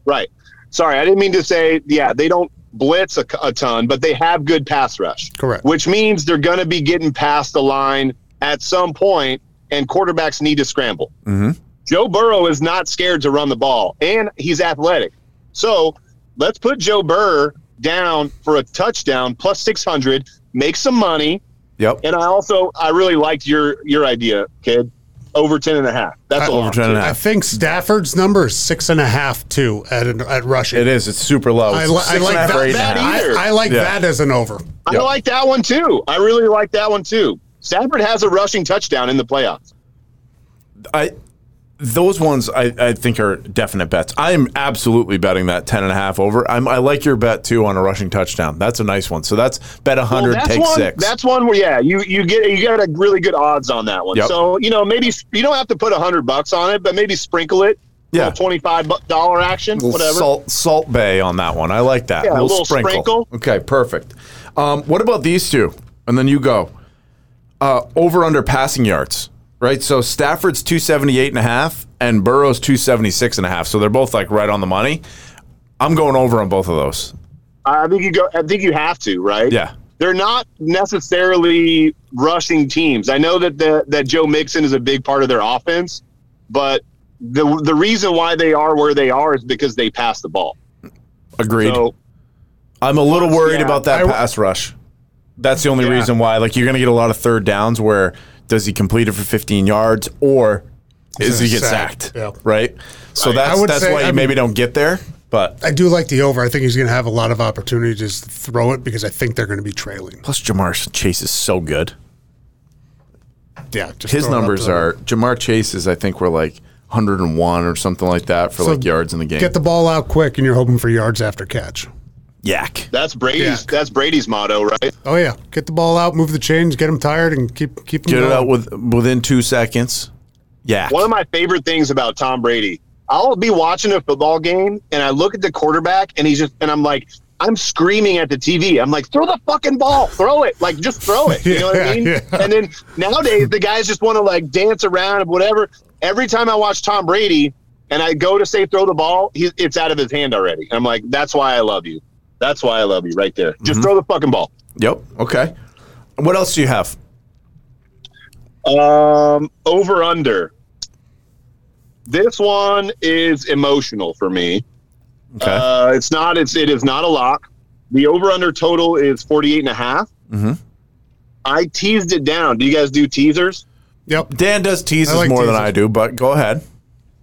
Right. Sorry, I didn't mean to say, they don't blitz a ton, but they have good pass rush. Correct. Which means they're going to be getting past the line at some point, and quarterbacks need to scramble. Mm-hmm. Joe Burrow is not scared to run the ball, and he's athletic. So let's put Joe Burrow down for a touchdown, plus 600, make some money. Yep. And I really liked your idea, kid. Over 10.5. That's over 10.5. I think Stafford's number is 6.5 too at rushing. It is. It's super low. I like that as an over. I like that one too. I really like that one too. Stafford has a rushing touchdown in the playoffs. Those ones I think are definite bets. I am absolutely betting that 10.5 over. I like your bet too on a rushing touchdown. That's a nice one. So that's bet 100, take 6. That's one where you get a really good odds on that one. Yep. So maybe you don't have to put $100 on it, but maybe sprinkle it. Yeah, $25 action. Whatever. Salt Bay on that one. I like that. Yeah, a little sprinkle. Okay, perfect. What about these two? And then you go over under passing yards. Right, so Stafford's 278.5 and Burrow's 276.5. So they're both right on the money. I'm going over on both of those. I think you have to, right? Yeah. they're not necessarily rushing teams. I know that that Joe Mixon is a big part of their offense, but the reason why they are where they are is because they pass the ball. Agreed. So, I'm a little worried about that pass rush. That's the only reason why. Like, you're going to get a lot of third downs where does he complete it for 15 yards or is he get sacked? Yeah. Right? So that's why you maybe don't get there. But I do like the over. I think he's going to have a lot of opportunities to throw it because I think they're going to be trailing. Plus, Jamar Chase is so good. Yeah. Just his numbers are – Jamar Chase is, I think, we're like 101 or something like that for like yards in the game. Get the ball out quick, and you're hoping for yards after catch. Yak. That's Brady's motto, right? Oh, yeah. Get the ball out, move the chains, get him tired, and keep him going. Get it out within 2 seconds. Yak. One of my favorite things about Tom Brady – I'll be watching a football game, and I look at the quarterback, and he's just, and I'm like, I'm screaming at the TV. I'm like, throw the fucking ball, throw it, like just throw it. You know what I mean? Yeah. And then nowadays, the guys just want to like dance around and whatever. Every time I watch Tom Brady, and I go to say throw the ball, it's out of his hand already. And I'm like, that's why I love you. That's why I love you, right there. Just throw the fucking ball. Yep. Okay. What else do you have? Over under. This one is emotional for me. Okay. It is not a lock. The over-under total is 48.5. Mm-hmm. I teased it down. Do you guys do teasers? Yep. Dan does teasers more than I do, but go ahead.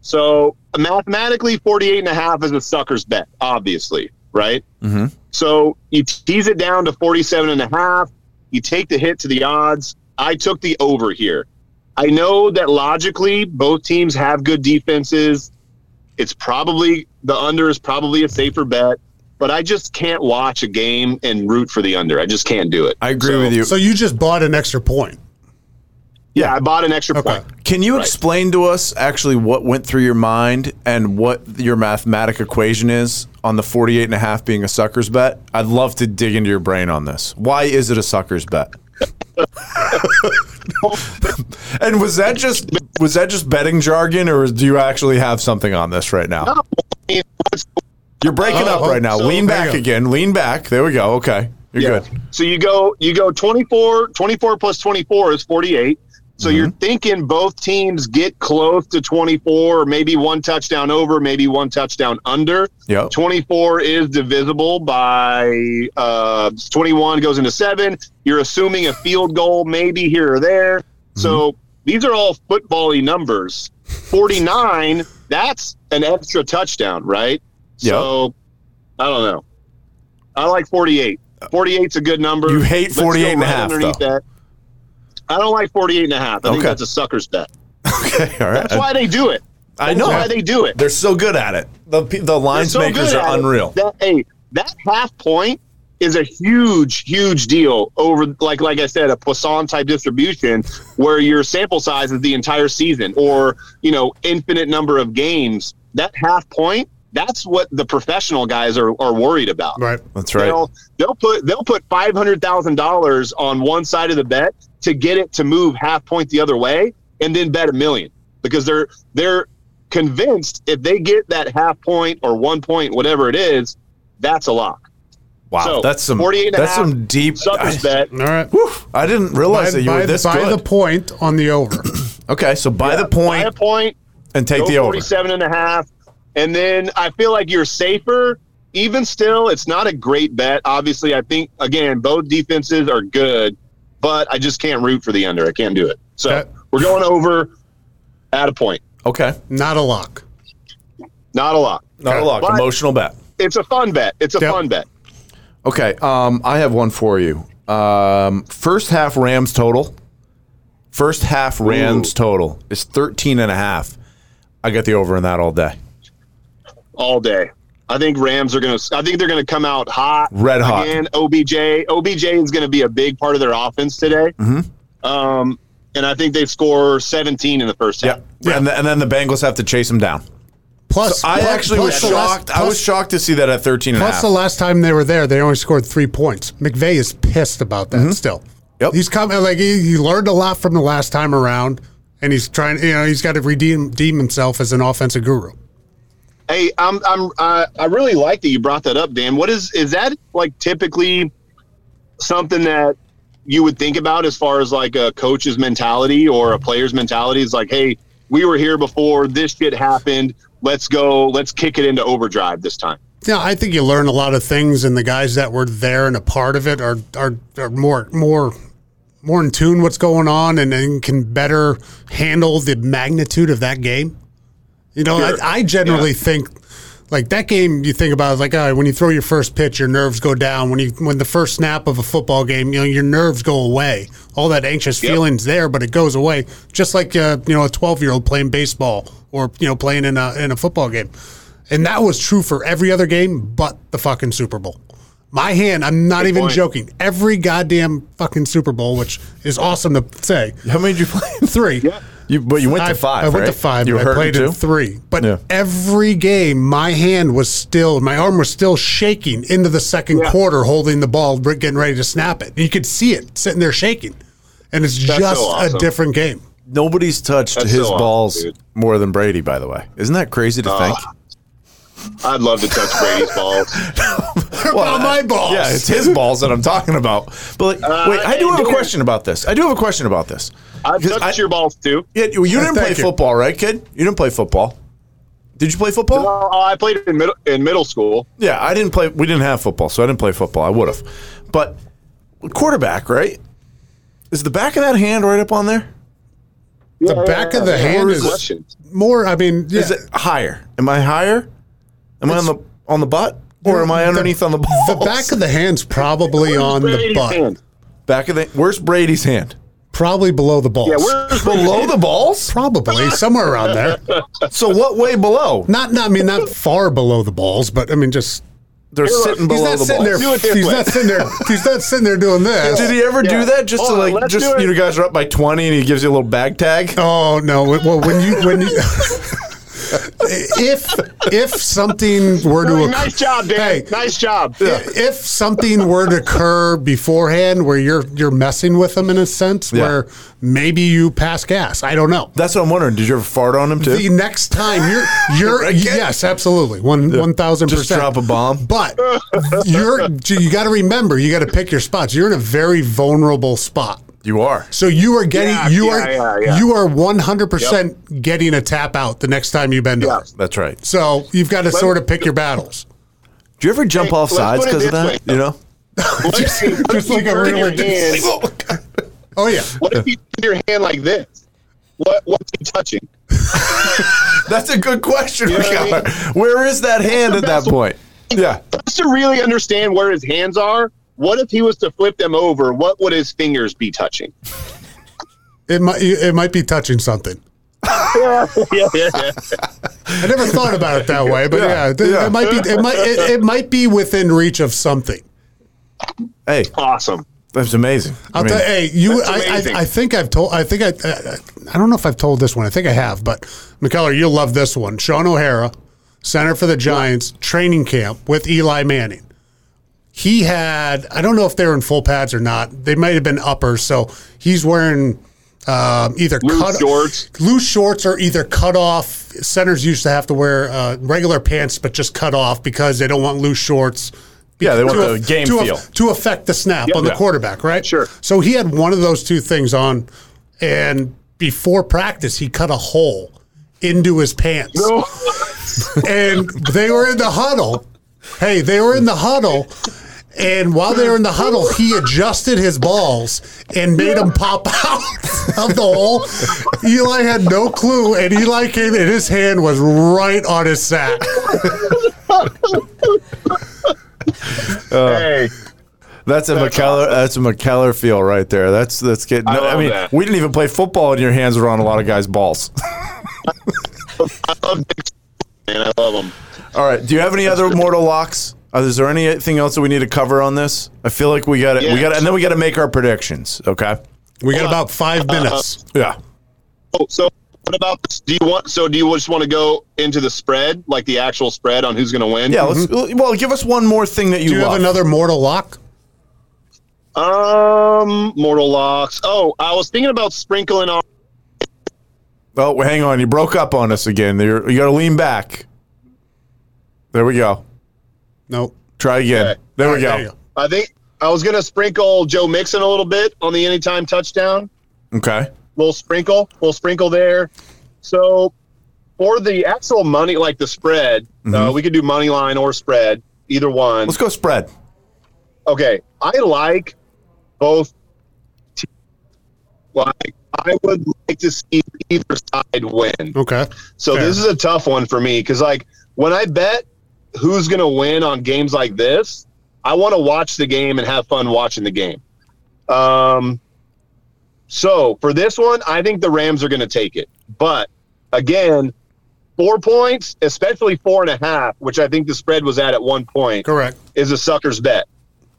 So mathematically, 48.5 is a sucker's bet, obviously, right? Mm-hmm. So you tease it down to 47.5. You take the hit to the odds. I took the over here. I know that logically both teams have good defenses. It's probably the under is probably a safer bet, but I just can't watch a game and root for the under. I just can't do it. I agree with you. So you just bought an extra point. Yeah, I bought an extra point. Can you explain to us actually what went through your mind and what your mathematic equation is on the 48.5 being a sucker's bet? I'd love to dig into your brain on this. Why is it a sucker's bet? And was that just betting jargon, or do you actually have something on this right now? You're breaking up right now. So lean back again. Lean back. There we go. Okay, you're good. So you go 24. 24 plus 24 is 48. So you're thinking both teams get close to 24, or maybe one touchdown over, maybe one touchdown under. Yep. 24 is divisible by 21 goes into 7. You're assuming a field goal maybe here or there. Mm-hmm. So these are all football-y numbers. 49, that's an extra touchdown, right? Yep. So I don't know. I like 48. 48's a good number. You hate 48.5, though. That. I don't like 48.5. I think that's a sucker's bet. Okay, all right. That's why they do it. I know why they do it. They're so good at it. The lines makers are unreal. That half point is a huge, huge deal over, like I said, a Poisson-type distribution where your sample size is the entire season or, infinite number of games. That half point, that's what the professional guys are worried about. Right. That's right. They'll put $500,000 on one side of the bet to get it to move half point the other way and then bet $1 million because they're convinced if they get that half point or 1 point, whatever it is, that's a lock. Wow. So that's some 48.5, some deep suckers bet. All right. Whew, I didn't realize that you were this good. Buy the point on the over. Okay. So buy a point and take the over. 47.5. And then I feel like you're safer. Even still, it's not a great bet. Obviously, I think, again, both defenses are good. But I just can't root for the under. I can't do it. So we're going over at a point. Okay. Not a lock. Not a lock. Not a lock. But emotional bet. It's a fun bet. It's a fun bet. Okay. I have one for you. First half Rams total. First half Rams total is 13.5. I got the over in that all day. All day. I think Rams are going to – I think they're going to come out hot. Red hot. Again, OBJ is going to be a big part of their offense today. Mm-hmm. And I think they score 17 in the first half. Yeah. And then the Bengals have to chase them down. Plus, so I was shocked to see that at 13.5. Plus, the last time they were there, they only scored 3 points. McVay is pissed about that still. Yep. He's coming – like, he learned a lot from the last time around, and he's trying – he's got to redeem himself as an offensive guru. Hey, I really like that you brought that up, Dan. What is that like typically something that you would think about as far as like a coach's mentality or a player's mentality is like, hey, we were here before, this shit happened, let's go, let's kick it into overdrive this time. Yeah, I think you learn a lot of things, and the guys that were there and a part of it are more in tune what's going on and can better handle the magnitude of that game. You know, sure. I generally think, like, that game you think about, like, all right, when you throw your first pitch, your nerves go down. When the first snap of a football game, you know, your nerves go away. All that anxious feeling's there, but it goes away. Just like, a 12-year-old playing baseball or, playing in a football game. And that was true for every other game but the fucking Super Bowl. My hand, I'm not even joking. Every goddamn fucking Super Bowl, which is awesome to say. How many did you play? 3. Yeah. But you went to 5, I went to 5. You were hurt in 2? I played in 3. But every game, my arm was still shaking into the second quarter, holding the ball, getting ready to snap it. You could see it sitting there shaking. And it's just a different game. Nobody's touched his balls more than Brady, by the way. Isn't that crazy to think? I'd love to touch Brady's balls. Well, my balls. Yeah, it's his balls that I'm talking about. But wait, I do have a question about this. I've touched your balls, too. Yeah, you didn't play football, right, kid? You didn't play football. Did you play football? No, I played in middle school. Yeah, I didn't play. We didn't have football, so I didn't play football. I would have. But quarterback, right? Is the back of that hand right up on there? Yeah, the back of the hand is more, I mean. Yeah. Is it higher? Am I higher? Am I on the butt, or am I underneath on the balls? The back of the hand's probably on the butt. Hand? Where's Brady's hand? Probably below the balls. Yeah, below the balls? Probably somewhere around there. So what way below? Not far below the balls, but I mean just they're sitting below the balls. He's not sitting there doing this. Did he ever do that? Just to like just you guys are up by 20 and he gives you a little bag tag. Oh no! Well, when you. If something were to occur, nice job, Dan. Hey, nice job. If something were to occur beforehand, where you're messing with them in a sense, where maybe you pass gas, I don't know. That's what I'm wondering. Did you ever fart on them too? The next time you're yes, absolutely 1,000%. Just drop a bomb. But you got to remember, you got to pick your spots. You're in a very vulnerable spot. You are. So you are getting you are 100% getting a tap out the next time you bend over. That's right. So you've got to sort of pick your battles. Do you ever jump off sides because of that? Way, you know? Just like a really hand. Oh yeah. What if you put your hand like this? What's he touching? That's a good question. You know what I mean? Where is that hand at that point? Yeah. Just to really understand where his hands are. What if he was to flip them over? What would his fingers be touching? It might be touching something. Yeah. I never thought about it that way, but it might be. It might be within reach of something. Hey, awesome! That's amazing. Amazing. I don't know if I've told this one. I think I have, but McKellar, you'll love this one. Sean O'Hara, center for the Giants, training camp with Eli Manning. He had, I don't know if they were in full pads or not. They might have been uppers. So he's wearing either loose shorts or either cut off. Centers used to have to wear regular pants, but just cut off because they don't want loose shorts. Yeah, they want the game feel. To affect the snap on the quarterback, right? Sure. So he had one of those two things on. And before practice, he cut a hole into his pants. No. And they were in the huddle. Hey, they were in the huddle. And while they were in the huddle, he adjusted his balls and made them pop out of the hole. Eli had no clue, and Eli came in, and his hand was right on his sack. Hey. That's a McKellar feel right there. That's getting. We didn't even play football, and your hands were on a lot of guys' balls. I love Dick, man. I love them. All right. Do you have any other mortal locks? Is there anything else that we need to cover on this? I feel like we got it. Yeah. And then we got to make our predictions. Okay, we got about 5 minutes. Oh, so what about this? Do you just want to go into the spread, like the actual spread on who's going to win? Yeah. Well, give us one more thing that you. Do you have another mortal lock? Mortal locks. Oh, I was thinking about sprinkling on. Oh, hang on! You broke up on us again. You got to lean back. There we go. Nope. Try again. Okay. There we go. I think I was going to sprinkle Joe Mixon a little bit on the anytime touchdown. Okay. Little sprinkle there. So for the actual money, like the spread, we could do money line or spread, either one. Let's go spread. Okay. I like both. Like, I would like to see either side win. Okay. So Fair. This is a tough one for me because, like, when I bet who's going to win on games like this, I want to watch the game and have fun watching the game. So for this one, I think the Rams are going to take it. But again, 4 points, especially 4.5, which I think the spread was at one point. Correct. Is a sucker's bet.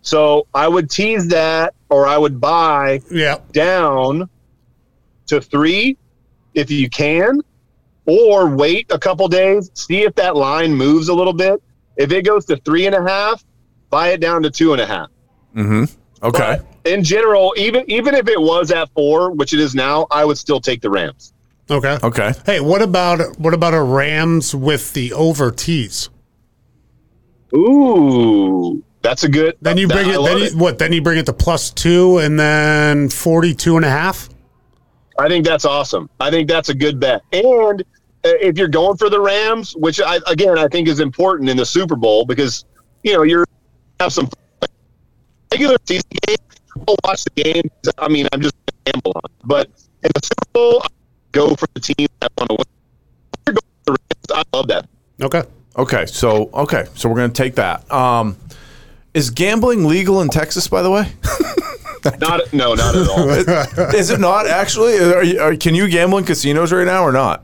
So I would tease that, or I would buy down to 3 if you can, or wait a couple days, see if that line moves a little bit. If it goes to 3.5, buy it down to 2.5. Mm-hmm. Okay. But in general, even if it was at 4, which it is now, I would still take the Rams. Okay. Okay. Hey, what about a Rams with the over tease? Ooh. That's a good. Then you bring Then you bring it to +2 and then 42.5. I think that's awesome. I think that's a good bet. And if you're going for the Rams, which I think is important in the Super Bowl because you're have some regular season game. I'll watch the game. I mean, I'm just gonna gamble on. But in the Super Bowl, I go for the team that want to win. If you're going for the Rams, I love that. Okay. Okay. So we're gonna take that. Is gambling legal in Texas, by the way? No, not at all. Is it not, actually? Can you gamble in casinos right now or not?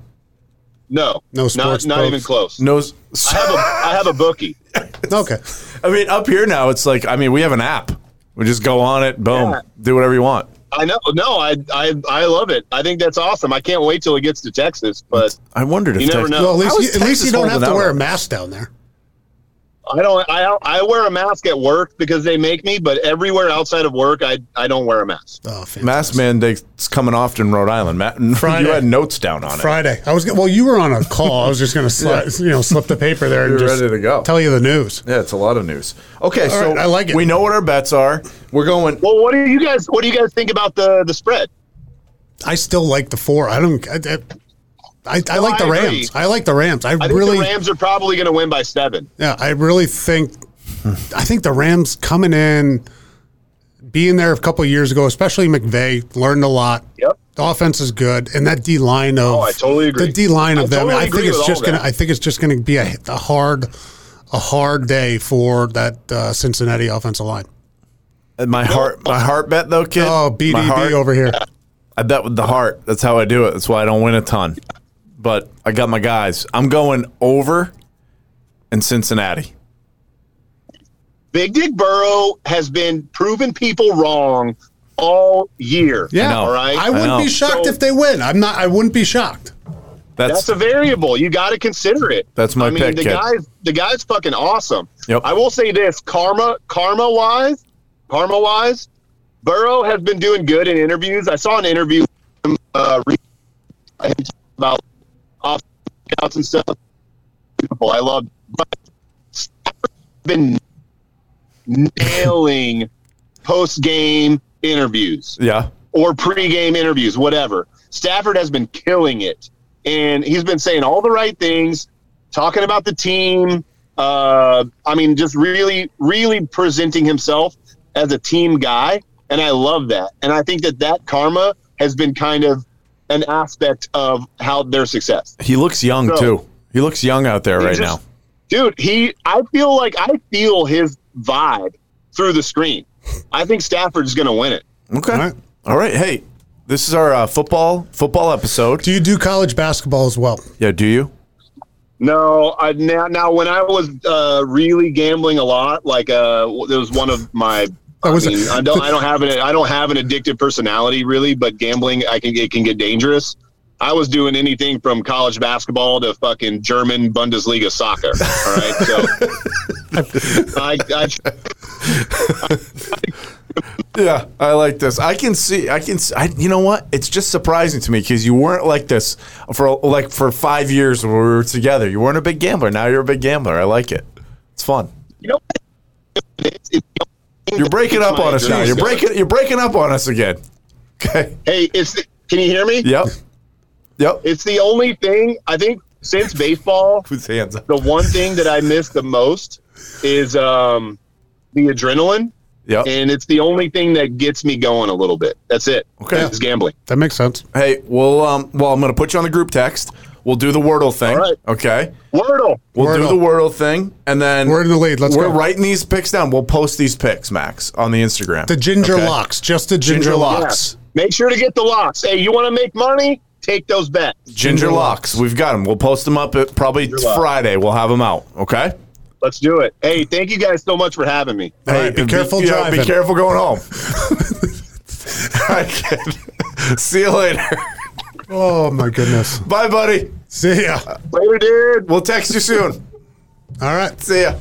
No. No sports Not even close. No. I have a bookie. Okay. I mean, up here now, it's like, we have an app. We just go on it, boom, do whatever you want. I know. No, I love it. I think that's awesome. I can't wait till it gets to Texas. But I wondered if you never know. Well, at least you don't have to wear a mask down there. I wear a mask at work because they make me, but everywhere outside of work, I don't wear a mask. Oh, mask mandate's coming off in Rhode Island. Friday. You had notes down on Friday. Well, you were on a call. I was just going to slip the paper there and just ready to go. Tell you the news. Yeah, it's a lot of news. Okay, so right, I like it. We know what our bets are. We're going. Well, what do you guys think about the spread? I still like the 4. I don't. I like the Rams. I like the Rams. I think the Rams are probably going to win by 7. Yeah, I really think. I think the Rams coming in, being there a couple of years ago, especially McVay, learned a lot. Yep, the offense is good, and that D line of I totally agree. The D line of them. Totally I think it's just going to be a hard day for that Cincinnati offensive line. And my heart bet though, kid. Oh, BDB over here. Yeah. I bet with the heart. That's how I do it. That's why I don't win a ton. But I got my guys. I'm going over in Cincinnati. Big Dick Burrow has been proving people wrong all year. Yeah, all right. I wouldn't be shocked if they win. I wouldn't be shocked. That's a variable. You got to consider it. That's my pick. The guy's fucking awesome. Yep. I will say this, karma wise, Burrow has been doing good in interviews. I saw an interview with him about off counts and stuff. Beautiful. I love, but Stafford's been nailing post-game interviews, or pre-game interviews, whatever. Stafford has been killing it, and he's been saying all the right things, talking about the team. Just really, really presenting himself as a team guy, and I love that. And I think that karma has been kind of an aspect of how their success. He looks young too. He looks young out there right now. Dude, I feel his vibe through the screen. I think Stafford's going to win it. Okay. All right. Hey, this is our football episode. Do you do college basketball as well? Yeah, do you? No, now when I was really gambling a lot, like there was one of my I don't have an addictive personality really, but gambling, it can get dangerous. I was doing anything from college basketball to fucking German Bundesliga soccer. All right, so yeah, I like this. I can see, you know what? It's just surprising to me because you weren't like this for 5 years when we were together. You weren't a big gambler. Now you're a big gambler. I like it. It's fun. You know what? It's You're breaking up on us now. You're breaking up on us again. Okay. Hey, can you hear me? Yep. It's the only thing I think since baseball. The one thing that I miss the most is the adrenaline. Yep. And it's the only thing that gets me going a little bit. That's it. Okay. It's gambling. That makes sense. Hey, well, I'm going to put you on the group text. We'll do the Wordle thing. All right. Okay. Wordle. We'll do the Wordle thing, and then we're in the lead. Let's go. We're writing these picks down. We'll post these picks, Max, on the Instagram. The ginger locks. Just the ginger locks. Yeah. Make sure to get the locks. Hey, you want to make money? Take those bets. Ginger locks. We've got them. We'll post them up at probably Friday. We'll have them out. Okay. Let's do it. Hey, thank you guys so much for having me. Hey, all right, be careful driving. Be careful going home. All right, kid. See you later. Oh, my goodness. Bye, buddy. See ya. Later, dude. We'll text you soon. All right. See ya.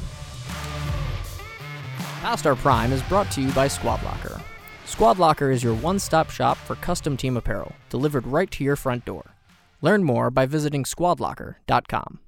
Past Our Prime is brought to you by Squad Locker. Squad Locker is your one-stop shop for custom team apparel, delivered right to your front door. Learn more by visiting squadlocker.com.